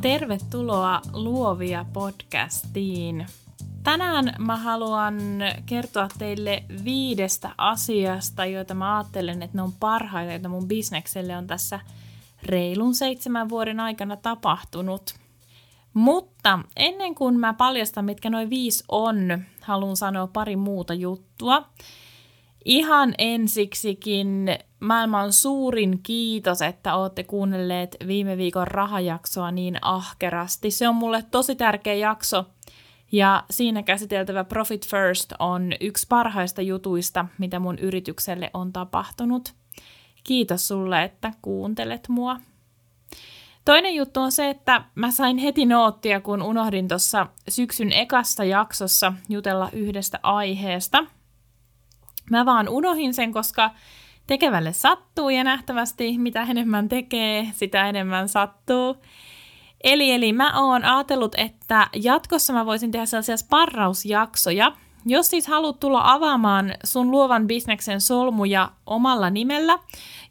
Tervetuloa Luovia-podcastiin. Tänään mä haluan kertoa teille 5 asiasta, joita mä ajattelen, että ne on parhaita, joita mun bisnekselle on tässä reilun 7 vuoden aikana tapahtunut. Mutta ennen kuin mä paljastan, mitkä noi 5 on, haluan sanoa pari muuta juttua. Ihan ensiksikin maailman suurin kiitos, että olette kuunnelleet viime viikon rahajaksoa niin ahkerasti. Se on mulle tosi tärkeä jakso ja siinä käsiteltävä Profit First on yksi parhaista jutuista, mitä mun yritykselle on tapahtunut. Kiitos sulle, että kuuntelet mua. Toinen juttu on se, että mä sain heti noottia, kun unohdin tuossa syksyn ekassa jaksossa jutella yhdestä aiheesta. Mä vaan unohin sen, koska tekevälle sattuu ja nähtävästi mitä enemmän tekee, sitä enemmän sattuu. Eli mä oon ajatellut, että jatkossa mä voisin tehdä sellaisia sparrausjaksoja. Jos siis haluat tulla avaamaan sun luovan bisneksen solmuja omalla nimellä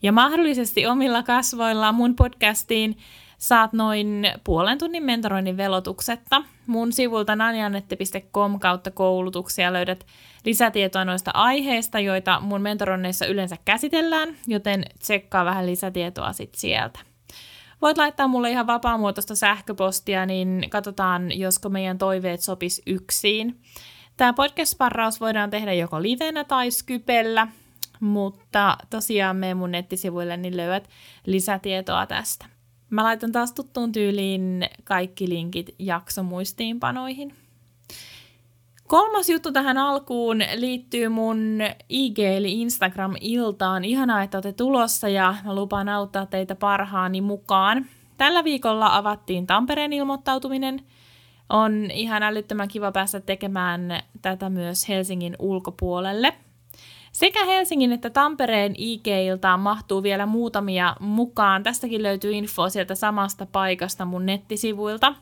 ja mahdollisesti omilla kasvoilla mun podcastiin, saat noin puolen tunnin mentoroinnin velotuksetta. Mun sivulta naniannetti.com kautta koulutuksia löydät lisätietoa noista aiheista, joita mun mentoroinneissa yleensä käsitellään, joten tsekkaa vähän lisätietoa sit sieltä. Voit laittaa mulle ihan vapaamuotoista sähköpostia, niin katsotaan, josko meidän toiveet sopis yksiin. Tää podcast-sparraus voidaan tehdä joko livenä tai Skypellä, mutta tosiaan mene mun nettisivuille, niin löydät lisätietoa tästä. Mä laitan taas tuttuun tyyliin kaikki linkit jaksomuistiinpanoihin. 3. juttu tähän alkuun liittyy mun IG eli Instagram-iltaan. Ihanaa, että olette tulossa ja mä lupaan auttaa teitä parhaani mukaan. Tällä viikolla avattiin Tampereen ilmoittautuminen. On ihan älyttömän kiva päästä tekemään tätä myös Helsingin ulkopuolelle. Sekä Helsingin että Tampereen IG-iltaan mahtuu vielä muutamia mukaan. Tästäkin löytyy infoa sieltä samasta paikasta mun nettisivuilta.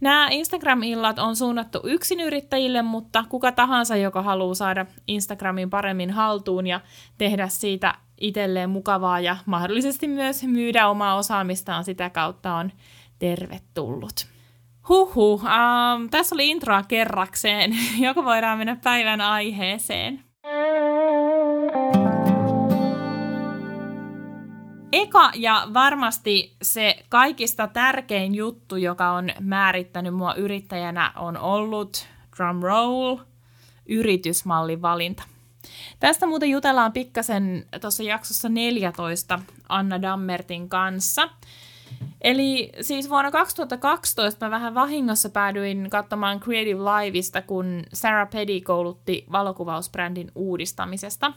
Nämä Instagram-illat on suunnattu yksinyrittäjille, mutta kuka tahansa, joka haluaa saada Instagramin paremmin haltuun ja tehdä siitä itselleen mukavaa ja mahdollisesti myös myydä omaa osaamistaan sitä kautta on tervetullut. Tässä oli introa kerrakseen, joko voidaan mennä päivän aiheeseen. Eka ja varmasti se kaikista tärkein juttu, joka on määrittänyt mua yrittäjänä, on ollut, drumroll, yritysmallin valinta. Tästä muuten jutellaan pikkasen tuossa jaksossa 14 Anna Dammertin kanssa. Eli siis vuonna 2012 mä vähän vahingossa päädyin katsomaan Creative Liveista, kun Sarah Petty koulutti valokuvausbrändin uudistamisesta.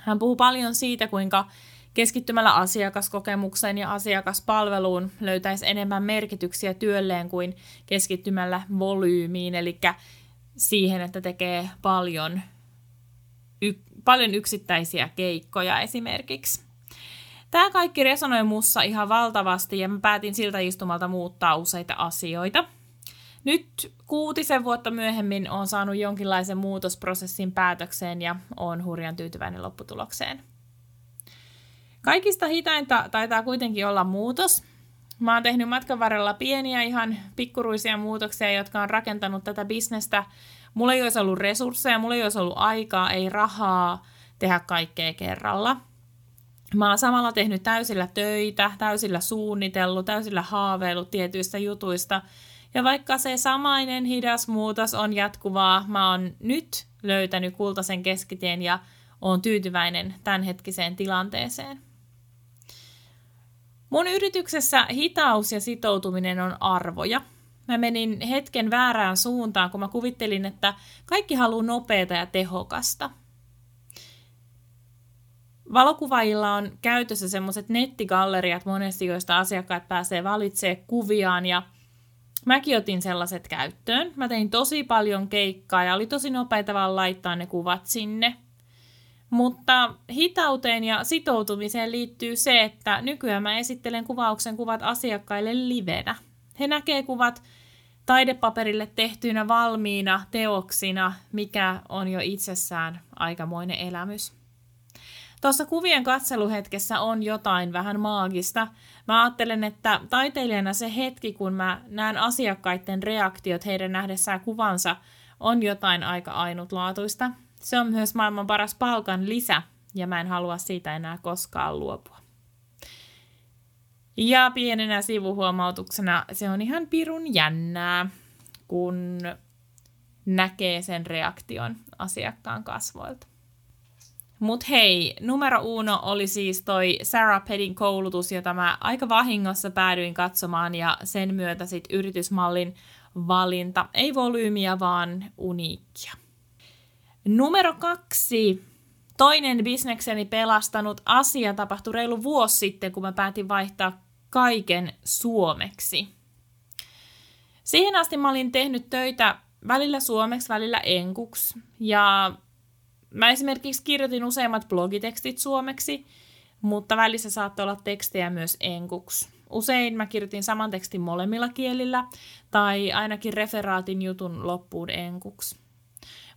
Hän puhui paljon siitä, kuinka keskittymällä asiakaskokemukseen ja asiakaspalveluun löytäisi enemmän merkityksiä työlleen kuin keskittymällä volyymiin, eli siihen, että tekee paljon yksittäisiä keikkoja esimerkiksi. Tämä kaikki resonoi mussa ihan valtavasti ja mä päätin siltä istumalta muuttaa useita asioita. Nyt 6 vuotta myöhemmin olen saanut jonkinlaisen muutosprosessin päätökseen ja olen hurjan tyytyväinen lopputulokseen. Kaikista hitainta taitaa kuitenkin olla muutos. Mä oon tehnyt matkan varrella pieniä, ihan pikkuruisia muutoksia, jotka on rakentanut tätä bisnestä. Mulla ei olisi ollut resursseja, mulla ei olisi ollut aikaa, ei rahaa tehdä kaikkea kerralla. Mä oon samalla tehnyt täysillä töitä, täysillä suunnitellut, täysillä haaveillut tietyistä jutuista. Ja vaikka se samainen hidas muutos on jatkuvaa, mä oon nyt löytänyt kultaisen keskitien ja oon tyytyväinen tämänhetkiseen tilanteeseen. Mun yrityksessä hitaus ja sitoutuminen on arvoja. Mä menin hetken väärään suuntaan, kun mä kuvittelin, että kaikki haluaa nopeata ja tehokasta. Valokuvaajilla on käytössä semmoiset nettigalleriat monesti, joista asiakkaat pääsee valitsemaan kuviaan ja mäkin otin sellaiset käyttöön. Mä tein tosi paljon keikkaa ja oli tosi nopeita vaan laittaa ne kuvat sinne. Mutta hitauteen ja sitoutumiseen liittyy se, että nykyään mä esittelen kuvauksen kuvat asiakkaille livenä. He näkee kuvat taidepaperille tehtyinä valmiina teoksina, mikä on jo itsessään aikamoinen elämys. Tuossa kuvien katseluhetkessä on jotain vähän maagista. Mä ajattelen, että taiteilijana se hetki, kun mä näen asiakkaiden reaktiot heidän nähdessään kuvansa, on jotain aika ainutlaatuista. Se on myös maailman paras palkan lisä, ja mä en halua siitä enää koskaan luopua. Ja pienenä sivuhuomautuksena se on ihan pirun jännää, kun näkee sen reaktion asiakkaan kasvoilta. Mut hei, numero 1 oli siis toi Sarah Pettyn koulutus, jota mä aika vahingossa päädyin katsomaan, ja sen myötä sit yritysmallin valinta. Ei volyymiä, vaan uniikkia. Numero 2. Toinen bisnekseni pelastanut asia tapahtui reilu vuosi sitten, kun mä päätin vaihtaa kaiken suomeksi. Siihen asti mä olin tehnyt töitä välillä suomeksi, välillä enkuksi. Ja mä esimerkiksi kirjoitin useimmat blogitekstit suomeksi, mutta välissä saattoi olla tekstejä myös enkuksi. Usein mä kirjoitin saman tekstin molemmilla kielillä tai ainakin referaatin jutun loppuun enkuksi.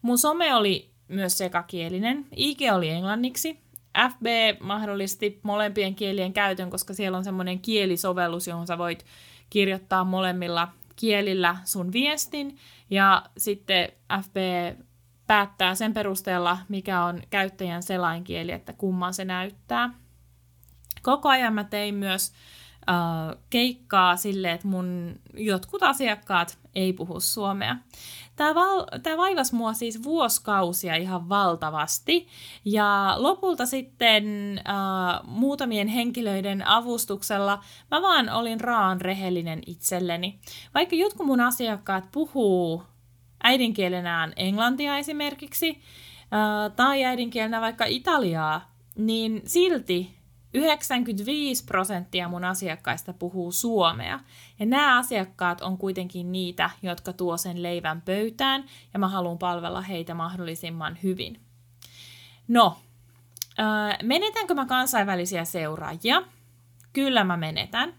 Mun some oli myös sekakielinen. IG oli englanniksi. FB mahdollisti molempien kielien käytön, koska siellä on semmoinen kielisovellus, johon sä voit kirjoittaa molemmilla kielillä sun viestin. Ja sitten FB päättää sen perusteella, mikä on käyttäjän selainkieli, että kumman se näyttää. Koko ajan mä tein myös keikkaa sille, että mun jotkut asiakkaat ei puhu suomea. Tämä vaivasi mua siis vuosikausia ihan valtavasti, ja lopulta sitten muutamien henkilöiden avustuksella mä vaan olin raan rehellinen itselleni. Vaikka jotkut mun asiakkaat puhuu äidinkielenään englantia esimerkiksi, tai äidinkielenä vaikka italiaa, niin silti 95% mun asiakkaista puhuu suomea, ja nämä asiakkaat on kuitenkin niitä, jotka tuo sen leivän pöytään, ja mä haluan palvella heitä mahdollisimman hyvin. No, menetänkö mä kansainvälisiä seuraajia? Kyllä mä menetän.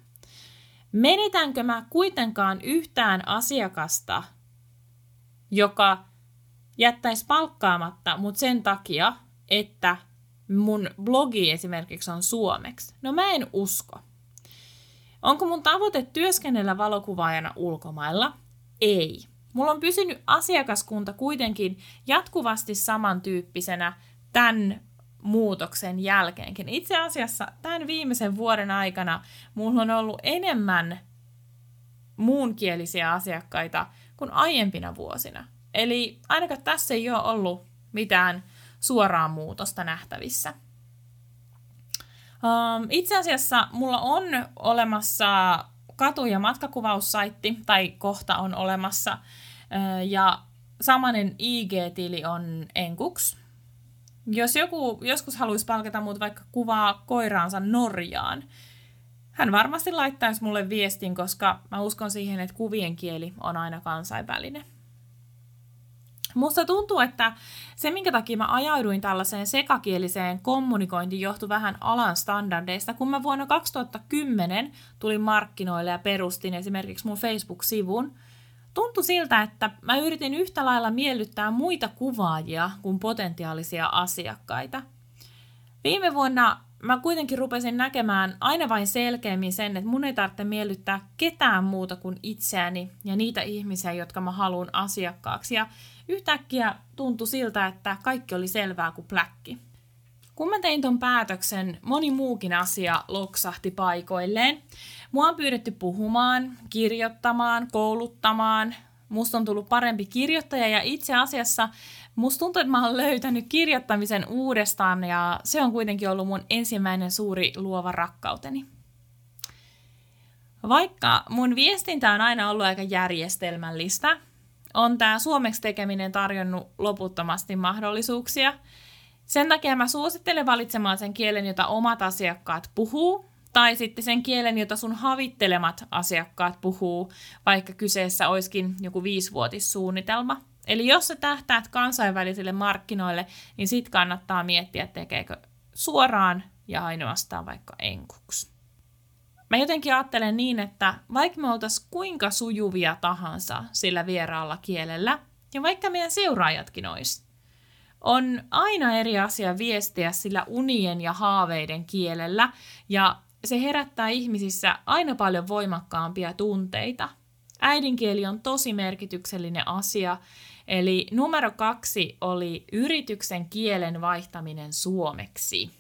Menetänkö mä kuitenkaan yhtään asiakasta, joka jättäisi palkkaamatta, mutta sen takia, että mun blogi esimerkiksi on suomeksi? No mä en usko. Onko mun tavoite työskennellä valokuvaajana ulkomailla? Ei. Mulla on pysynyt asiakaskunta kuitenkin jatkuvasti samantyyppisenä tämän muutoksen jälkeenkin. Itse asiassa tämän viimeisen vuoden aikana mulla on ollut enemmän muunkielisiä asiakkaita kuin aiempina vuosina. Eli ainakaan tässä ei ole ollut mitään suoraan muutosta nähtävissä. Itse asiassa mulla on olemassa katu- ja matkakuvaussaitti, tai kohta on olemassa, ja samainen IG-tili on enkuks. Jos joku joskus haluaisi palkata mut vaikka kuvaa koiraansa Norjaan, hän varmasti laittaisi mulle viestin, koska mä uskon siihen, että kuvien kieli on aina kansainvälinen. Musta tuntuu, että se, minkä takia mä ajauduin tällaiseen sekakieliseen kommunikointiin, johtui vähän alan standardeista, kun mä vuonna 2010 tulin markkinoille ja perustin esimerkiksi mun Facebook-sivun. Tuntui siltä, että mä yritin yhtä lailla miellyttää muita kuvaajia kuin potentiaalisia asiakkaita. Viime vuonna mä kuitenkin rupesin näkemään aina vain selkeämmin sen, että mun ei tarvitse miellyttää ketään muuta kuin itseäni ja niitä ihmisiä, jotka mä haluan asiakkaaksi. Ja yhtäkkiä tuntui siltä, että kaikki oli selvää kuin pläkki. Kun mä tein ton päätöksen, moni muukin asia loksahti paikoilleen. Mua on pyydetty puhumaan, kirjoittamaan, kouluttamaan. Musta on tullut parempi kirjoittaja, ja itse asiassa musta tuntuu, että mä oon löytänyt kirjoittamisen uudestaan, ja se on kuitenkin ollut mun ensimmäinen suuri luova rakkauteni. Vaikka mun viestintä on aina ollut aika järjestelmällistä, on tää suomeksi tekeminen tarjonnut loputtomasti mahdollisuuksia. Sen takia mä suosittelen valitsemaan sen kielen, jota omat asiakkaat puhuu, Tai sitten sen kielen, jota sun havittelemat asiakkaat puhuu, vaikka kyseessä olisikin joku 5-vuotissuunnitelma. Eli jos sä tähtäät kansainvälisille markkinoille, niin sit kannattaa miettiä, tekeekö suoraan ja ainoastaan vaikka enkuksi. Mä jotenkin ajattelen niin, että vaikka me oltaisiin kuinka sujuvia tahansa sillä vieraalla kielellä, ja vaikka meidän seuraajatkin olisi, on aina eri asia viestiä sillä unien ja haaveiden kielellä, ja se herättää ihmisissä aina paljon voimakkaampia tunteita. Äidinkieli on tosi merkityksellinen asia, eli numero 2 oli yrityksen kielen vaihtaminen suomeksi.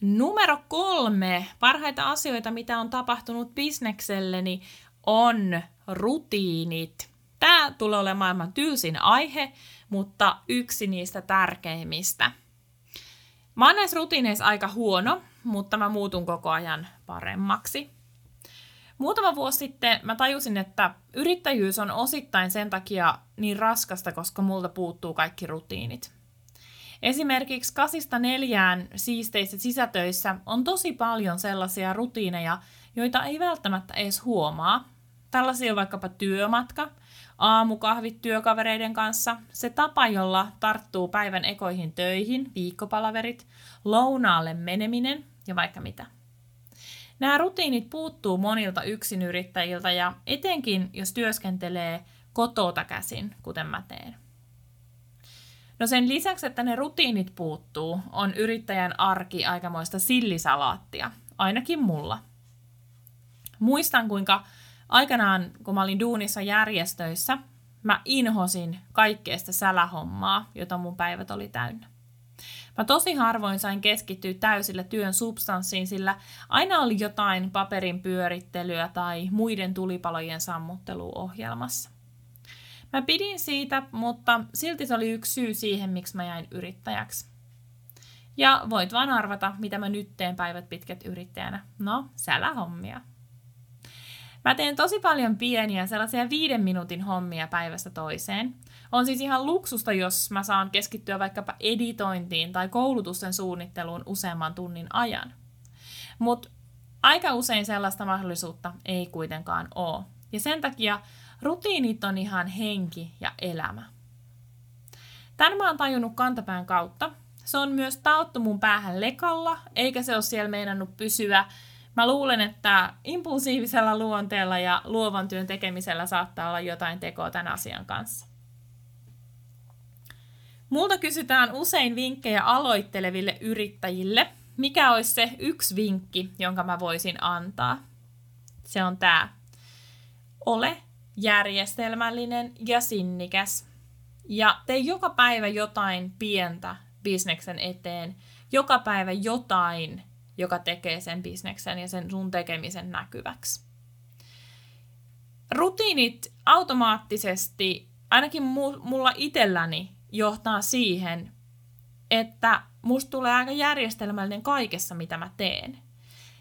Numero 3, parhaita asioita, mitä on tapahtunut bisnekselleni, on rutiinit. Tämä tulee olemaan maailman tylsin aihe, mutta yksi niistä tärkeimmistä. Mä oon näissä rutiineissa aika huono, mutta mä muutun koko ajan paremmaksi. Muutama vuosi sitten mä tajusin, että yrittäjyys on osittain sen takia niin raskasta, koska multa puuttuu kaikki rutiinit. Esimerkiksi 8–4 siisteissä sisätöissä on tosi paljon sellaisia rutiineja, joita ei välttämättä edes huomaa. Tällaisia on vaikkapa työmatka, aamukahvit työkavereiden kanssa, se tapa, jolla tarttuu päivän ekoihin töihin, viikkopalaverit, lounaalle meneminen ja vaikka mitä. Nämä rutiinit puuttuu monilta yksinyrittäjiltä ja etenkin, jos työskentelee kotota käsin, kuten mä teen. No sen lisäksi, että ne rutiinit puuttuu, on yrittäjän arki aikamoista sillisalaattia, ainakin mulla. Muistan, kuinka aikanaan, kun mä olin duunissa järjestöissä, mä inhosin kaikkea sitä sälähommaa, jota mun päivät oli täynnä. Mä tosi harvoin sain keskittyä täysillä työn substanssiin, sillä aina oli jotain paperin pyörittelyä tai muiden tulipalojen sammuttelua ohjelmassa. Mä pidin siitä, mutta silti se oli yksi syy siihen, miksi mä jäin yrittäjäksi. Ja voit vaan arvata, mitä mä nyt teen päivät pitkät yrittäjänä. No, sälähommia. Mä teen tosi paljon pieniä, sellaisia 5 minuutin hommia päivästä toiseen. On siis ihan luksusta, jos mä saan keskittyä vaikkapa editointiin tai koulutusten suunnitteluun useamman tunnin ajan. Mutta aika usein sellaista mahdollisuutta ei kuitenkaan ole. Ja sen takia rutiinit on ihan henki ja elämä. Tämän mä oon tajunnut kantapään kautta. Se on myös taottu mun päähän lekalla, eikä se ole siellä meinannut pysyä. Mä luulen, että impulsiivisella luonteella ja luovan työn tekemisellä saattaa olla jotain tekoa tämän asian kanssa. Multa kysytään usein vinkkejä aloitteleville yrittäjille. Mikä olisi se yksi vinkki, jonka mä voisin antaa? Se on tää. Ole järjestelmällinen ja sinnikäs. Ja tee joka päivä jotain pientä bisneksen eteen. Joka päivä jotain, joka tekee sen bisneksen ja sen sun tekemisen näkyväksi. Rutiinit automaattisesti, ainakin mulla itselläni, johtaa siihen, että musta tulee aika järjestelmällinen kaikessa, mitä mä teen.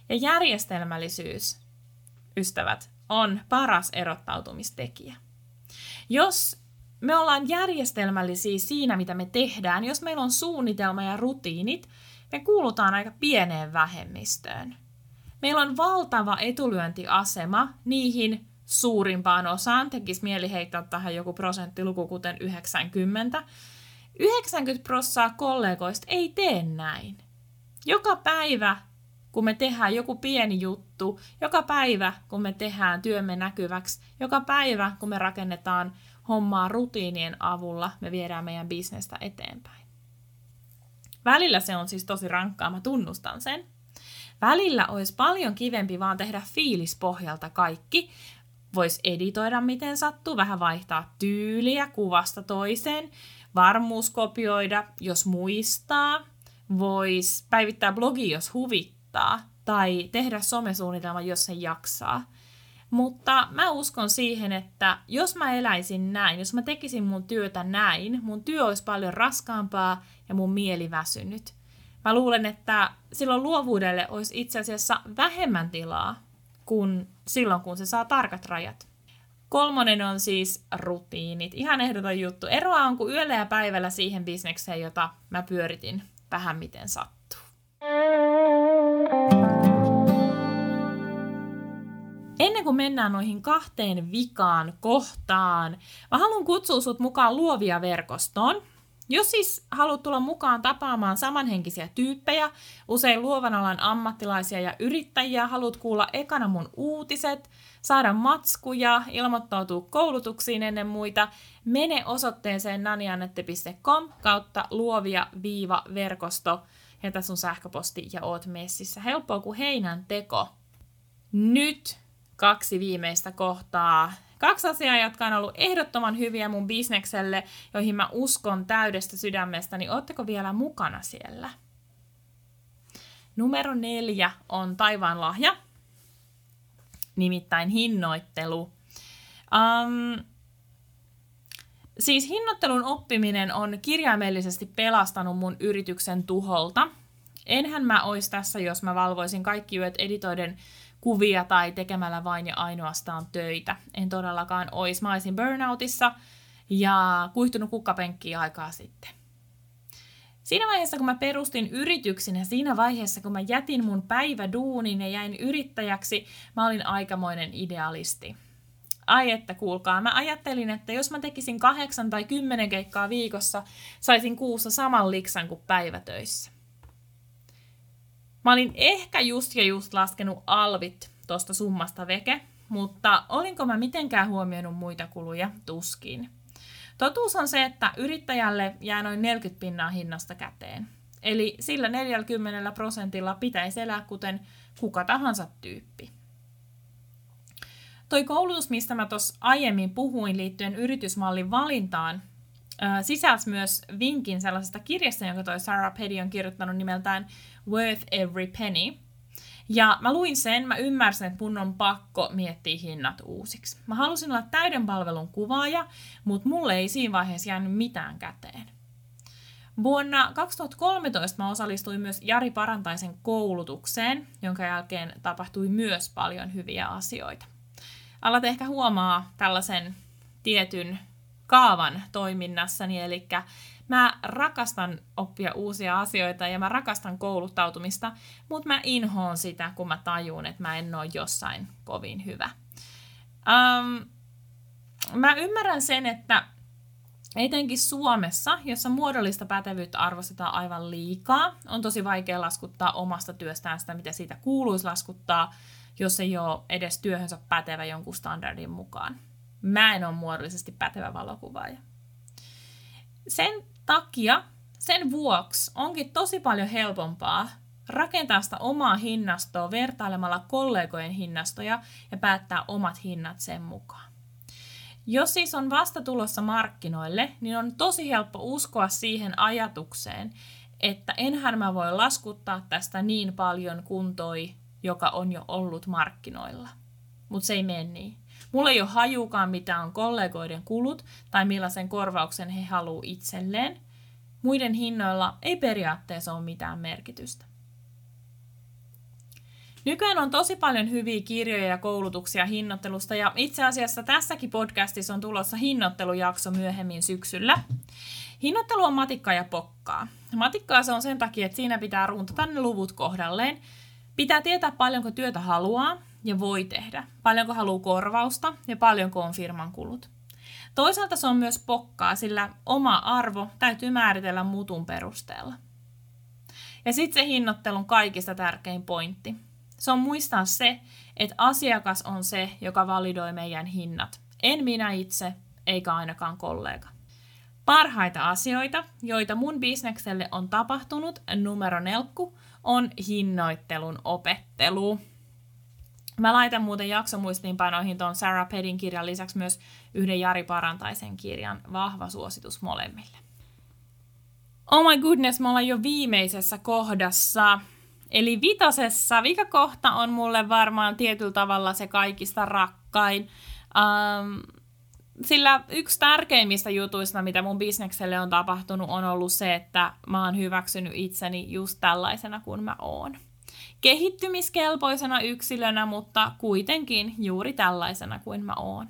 Ja järjestelmällisyys, ystävät, on paras erottautumistekijä. Jos me ollaan järjestelmällisiä siinä, mitä me tehdään, jos meillä on suunnitelma ja rutiinit, me kuulutaan aika pieneen vähemmistöön. Meillä on valtava etulyöntiasema niihin suurimpaan osaan. Tekisi mieli heittää tähän joku prosenttiluku, kuten 90. 90% kollegoista ei tee näin. Joka päivä, kun me tehdään joku pieni juttu, joka päivä, kun me tehdään työmme näkyväksi, joka päivä, kun me rakennetaan hommaa rutiinien avulla, me viedään meidän bisnestä eteenpäin. Välillä se on siis tosi rankkaa, mä tunnustan sen. Välillä olisi paljon kivempi vaan tehdä fiilispohjalta kaikki. Voisi editoida miten sattuu, vähän vaihtaa tyyliä kuvasta toiseen, varmuuskopioida, jos muistaa, voisi päivittää blogi, jos huvittaa, tai tehdä somesuunnitelma, jos sen jaksaa. Mutta mä uskon siihen, että jos mä eläisin näin, jos mä tekisin mun työtä näin, mun työ olisi paljon raskaampaa ja mun mieli väsynyt. Mä luulen, että silloin luovuudelle olisi itse asiassa vähemmän tilaa kuin silloin, kun se saa tarkat rajat. 3. on siis rutiinit. Ihan ehdoton juttu. Eroa on kuin yöllä ja päivällä siihen bisnekseen, jota mä pyöritin vähän miten sattuu. Ennen kuin mennään noihin 2 vikaan kohtaan, mä haluan kutsua sut mukaan Luovia-verkostoon. Jos siis haluat tulla mukaan tapaamaan samanhenkisiä tyyppejä, usein luovan alan ammattilaisia ja yrittäjiä, haluat kuulla ekana mun uutiset, saada matskuja, ilmoittautua koulutuksiin ennen muita, mene osoitteeseen naniannetti.com/luovia-verkosto, jätä sun sähköposti ja oot messissä. Helppoa kuin heinän teko. Nyt 2 viimeistä kohtaa. 2 asiaa, jotka on ollut ehdottoman hyviä mun bisnekselle, joihin mä uskon täydestä sydämestä, niin ootteko vielä mukana siellä? Numero 4 on taivaan lahja, nimittäin hinnoittelu. Siis hinnoittelun oppiminen on kirjaimellisesti pelastanut mun yrityksen tuholta. Enhän mä olisi tässä, jos mä valvoisin kaikki yöt editoiden kuvia tai tekemällä vain ja ainoastaan töitä. En todellakaan olisi. Mä olisin burnoutissa ja kuihtunut kukkapenkkiin aikaa sitten. Siinä vaiheessa, kun mä perustin yrityksen ja siinä vaiheessa, kun mä jätin mun päiväduunin ja jäin yrittäjäksi, mä olin aikamoinen idealisti. Ai että kuulkaa, mä ajattelin, että jos mä tekisin 8 tai 10 keikkaa viikossa, saisin kuussa saman liksan kuin päivätöissä. Mä olin ehkä just laskenut alvit tuosta summasta veke, mutta olinko mä mitenkään huomioinut muita kuluja? Tuskin. Totuus on se, että yrittäjälle jää noin 40% hinnasta käteen. Eli sillä 40% pitäisi elää kuten kuka tahansa tyyppi. Toi koulutus, mistä mä tuossa aiemmin puhuin liittyen yritysmallin valintaan, sisälsi myös vinkin sellaisesta kirjasta, jonka toi Sarah Petty on kirjoittanut nimeltään Worth every penny. Ja mä luin sen, mä ymmärsin, että mun on pakko miettiä hinnat uusiksi. Mä halusin olla täyden palvelun kuvaaja, mutta mulle ei siinä vaiheessa jäänyt mitään käteen. Vuonna 2013 mä osallistuin myös Jari Parantaisen koulutukseen, jonka jälkeen tapahtui myös paljon hyviä asioita. Alat ehkä huomaa tällaisen tietyn kaavan toiminnassani, eli mä rakastan oppia uusia asioita ja mä rakastan kouluttautumista, mutta mä inhoon sitä, kun mä tajuun, että mä en ole jossain kovin hyvä. Mä ymmärrän sen, että etenkin Suomessa, jossa muodollista pätevyyttä arvostetaan aivan liikaa, on tosi vaikea laskuttaa omasta työstään sitä, mitä siitä kuuluisi laskuttaa, jos ei ole edes työhönsä pätevä jonkun standardin mukaan. Mä en ole muodollisesti pätevä valokuvaaja. Sen vuoksi onkin tosi paljon helpompaa rakentaa sitä omaa hinnastoa vertailemalla kollegojen hinnastoja ja päättää omat hinnat sen mukaan. Jos siis on vasta tulossa markkinoille, niin on tosi helppo uskoa siihen ajatukseen, että enhän mä voi laskuttaa tästä niin paljon kuin toi, joka on jo ollut markkinoilla. Mutta se ei mene niin. Mulla ei ole hajukaan, mitä on kollegoiden kulut tai millaisen korvauksen he haluaa itselleen. Muiden hinnoilla ei periaatteessa ole mitään merkitystä. Nykyään on tosi paljon hyviä kirjoja ja koulutuksia hinnoittelusta ja itse asiassa tässäkin podcastissa on tulossa hinnoittelujakso myöhemmin syksyllä. Hinnoittelu on matikkaa ja pokkaa. Matikkaa se on sen takia, että siinä pitää runtata ne luvut kohdalleen. Pitää tietää, paljonko työtä haluaa ja voi tehdä, paljonko haluaa korvausta ja paljonko on firman kulut. Toisaalta se on myös pokkaa, sillä oma arvo täytyy määritellä mutun perusteella. Ja sitten se hinnoittelun kaikista tärkein pointti. Se on muistaa se, että asiakas on se, joka validoi meidän hinnat. En minä itse, eikä ainakaan kollega. Parhaita asioita, joita mun bisnekselle on tapahtunut, numero 4, on hinnoittelun opettelu. Mä laitan muuten jaksomuistiinpanoihin tuon Sarah Pettyn kirjan lisäksi myös yhden Jari Parantaisen kirjan, vahva suositus molemmille. Oh my goodness, me ollaan jo viimeisessä kohdassa. Eli 5. vikakohta on mulle varmaan tietyllä tavalla se kaikista rakkain. Sillä yksi tärkeimmistä jutuista, mitä mun bisnekselle on tapahtunut, on ollut se, että mä oon hyväksynyt itseni just tällaisena kuin mä oon. Kehittymiskelpoisena yksilönä, mutta kuitenkin juuri tällaisena kuin mä oon.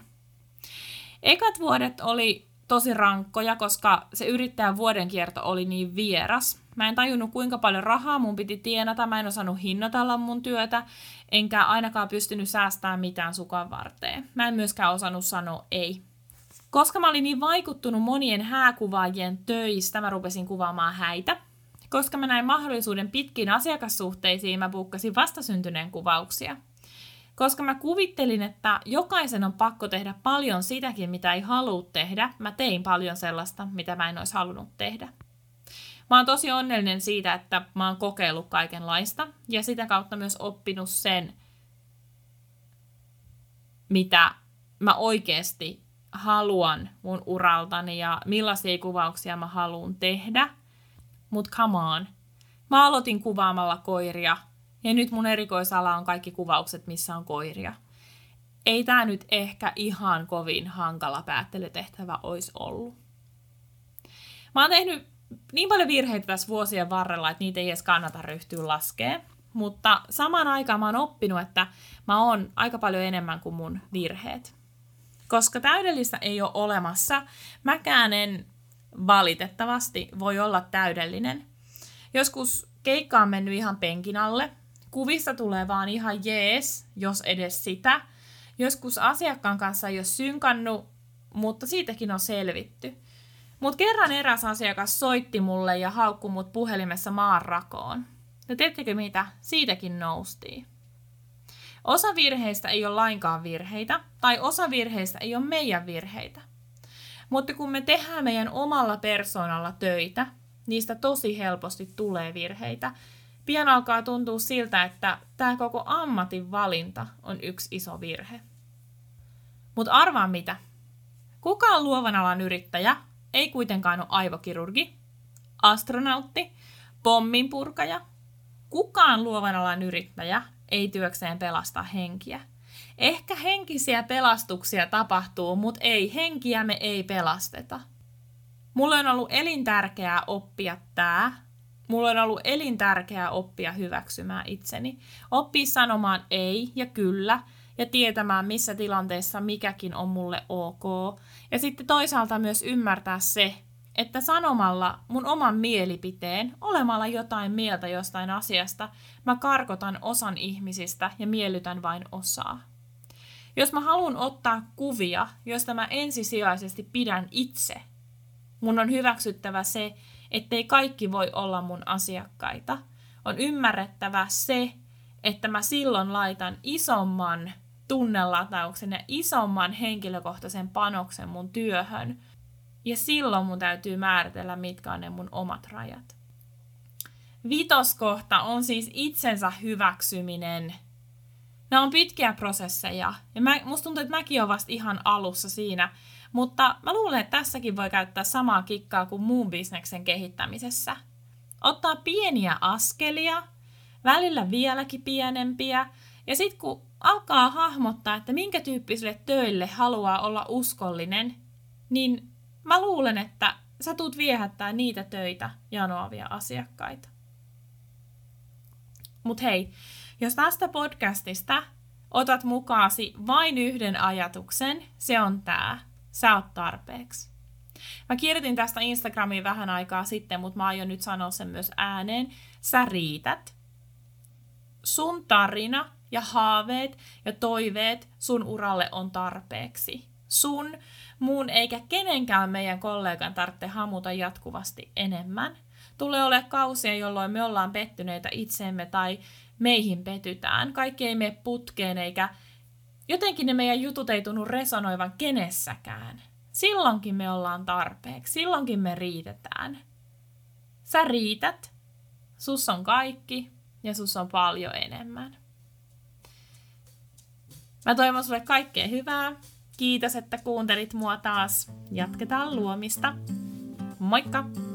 Ekat vuodet oli tosi rankkoja, koska se yrittäjän vuoden kierto oli niin vieras. Mä en tajunnut, kuinka paljon rahaa mun piti tienata, mä en osannut hinnoitella mun työtä, enkä ainakaan pystynyt säästämään mitään sukan varteen. Mä en myöskään osannut sanoa ei. Koska mä olin niin vaikuttunut monien hääkuvaajien töistä, mä rupesin kuvaamaan häitä. Koska mä näin mahdollisuuden pitkiin asiakassuhteisiin, mä buukkasin vastasyntyneen kuvauksia. Koska mä kuvittelin, että jokaisen on pakko tehdä paljon sitäkin, mitä ei halua tehdä, mä tein paljon sellaista, mitä mä en olisi halunnut tehdä. Mä oon tosi onnellinen siitä, että mä oon kokeillut kaikenlaista ja sitä kautta myös oppinut sen, mitä mä oikeasti haluan mun uraltani ja millaisia kuvauksia mä haluan tehdä. Mut come on. Mä aloitin kuvaamalla koiria ja nyt mun erikoisala on kaikki kuvaukset, missä on koiria. Ei tää nyt ehkä ihan kovin hankala päättelytehtävä olisi ollut. Mä oon tehnyt niin paljon virheitä tässä vuosien varrella, että niitä ei edes kannata ryhtyä laskemaan. Mutta samaan aikaan mä oon oppinut, että mä oon aika paljon enemmän kuin mun virheet. Koska täydellistä ei ole olemassa, mäkään en valitettavasti voi olla täydellinen. Joskus keikka on mennyt ihan penkin alle. Kuvissa tulee vaan ihan jees, jos edes sitä. Joskus asiakkaan kanssa ei ole synkannut, mutta siitäkin on selvitty. Mut kerran eräs asiakas soitti mulle ja haukkui mut puhelimessa maan rakoon. No tiedättekö mitä? Siitäkin noustiin. Osa virheistä ei ole lainkaan virheitä, tai osa virheistä ei ole meidän virheitä. Mutta kun me tehdään meidän omalla persoonalla töitä, niistä tosi helposti tulee virheitä. Pian alkaa tuntua siltä, että tää koko ammatin valinta on yksi iso virhe. Mut arvaa mitä? Kuka on luovan alan yrittäjä? Ei kuitenkaan ole aivokirurgi, astronautti, pomminpurkaja. Kukaan luovan alan yrittäjä ei työkseen pelasta henkiä. Ehkä henkisiä pelastuksia tapahtuu, mutta ei henkiä me ei pelasteta. Mulle on ollut elintärkeää oppia tää. Mulle on ollut elintärkeää oppia hyväksymään itseni. Oppia sanomaan ei ja kyllä. Ja tietämään, missä tilanteessa mikäkin on mulle ok. Ja sitten toisaalta myös ymmärtää se, että sanomalla mun oman mielipiteen, olemalla jotain mieltä jostain asiasta, mä karkotan osan ihmisistä ja miellytän vain osaa. Jos mä haluan ottaa kuvia, joista mä ensisijaisesti pidän itse, mun on hyväksyttävä se, ettei kaikki voi olla mun asiakkaita. On ymmärrettävä se, että mä silloin laitan isomman tunnelatauksen ja isomman henkilökohtaisen panoksen mun työhön. Ja silloin mun täytyy määritellä, mitkä on ne mun omat rajat. 5. kohta on siis itsensä hyväksyminen. Nämä on pitkiä prosesseja. Ja musta tuntuu, että mäkin olen vasta ihan alussa siinä. Mutta mä luulen, että tässäkin voi käyttää samaa kikkaa kuin muun bisneksen kehittämisessä. Ottaa pieniä askelia, välillä vieläkin pienempiä. Ja sitten kun alkaa hahmottaa, että minkä tyyppisille töille haluaa olla uskollinen, niin mä luulen, että sä tuut viehättää niitä töitä janoavia asiakkaita. Mut hei, jos tästä podcastista otat mukaasi vain yhden ajatuksen, se on tää. Sä oot tarpeeksi. Mä kirjoitin tästä Instagramiin vähän aikaa sitten, mutta mä aion nyt sanoa sen myös ääneen. Sä riität. Sun tarina ja haaveet ja toiveet sun uralle on tarpeeksi. Sun, mun eikä kenenkään meidän kollegan tarvitse hamuta jatkuvasti enemmän. Tulee olemaan kausia, jolloin me ollaan pettyneitä itseemme tai meihin petytään. Kaikki ei mene putkeen eikä jotenkin ne meidän jutut ei tunnu resonoivan kenessäkään. Silloinkin me ollaan tarpeeksi, silloinkin me riitetään. Sä riität, sus on kaikki. Ja sus on paljon enemmän. Mä toivon sulle kaikkea hyvää. Kiitos, että kuuntelit mua taas. Jatketaan luomista. Moikka!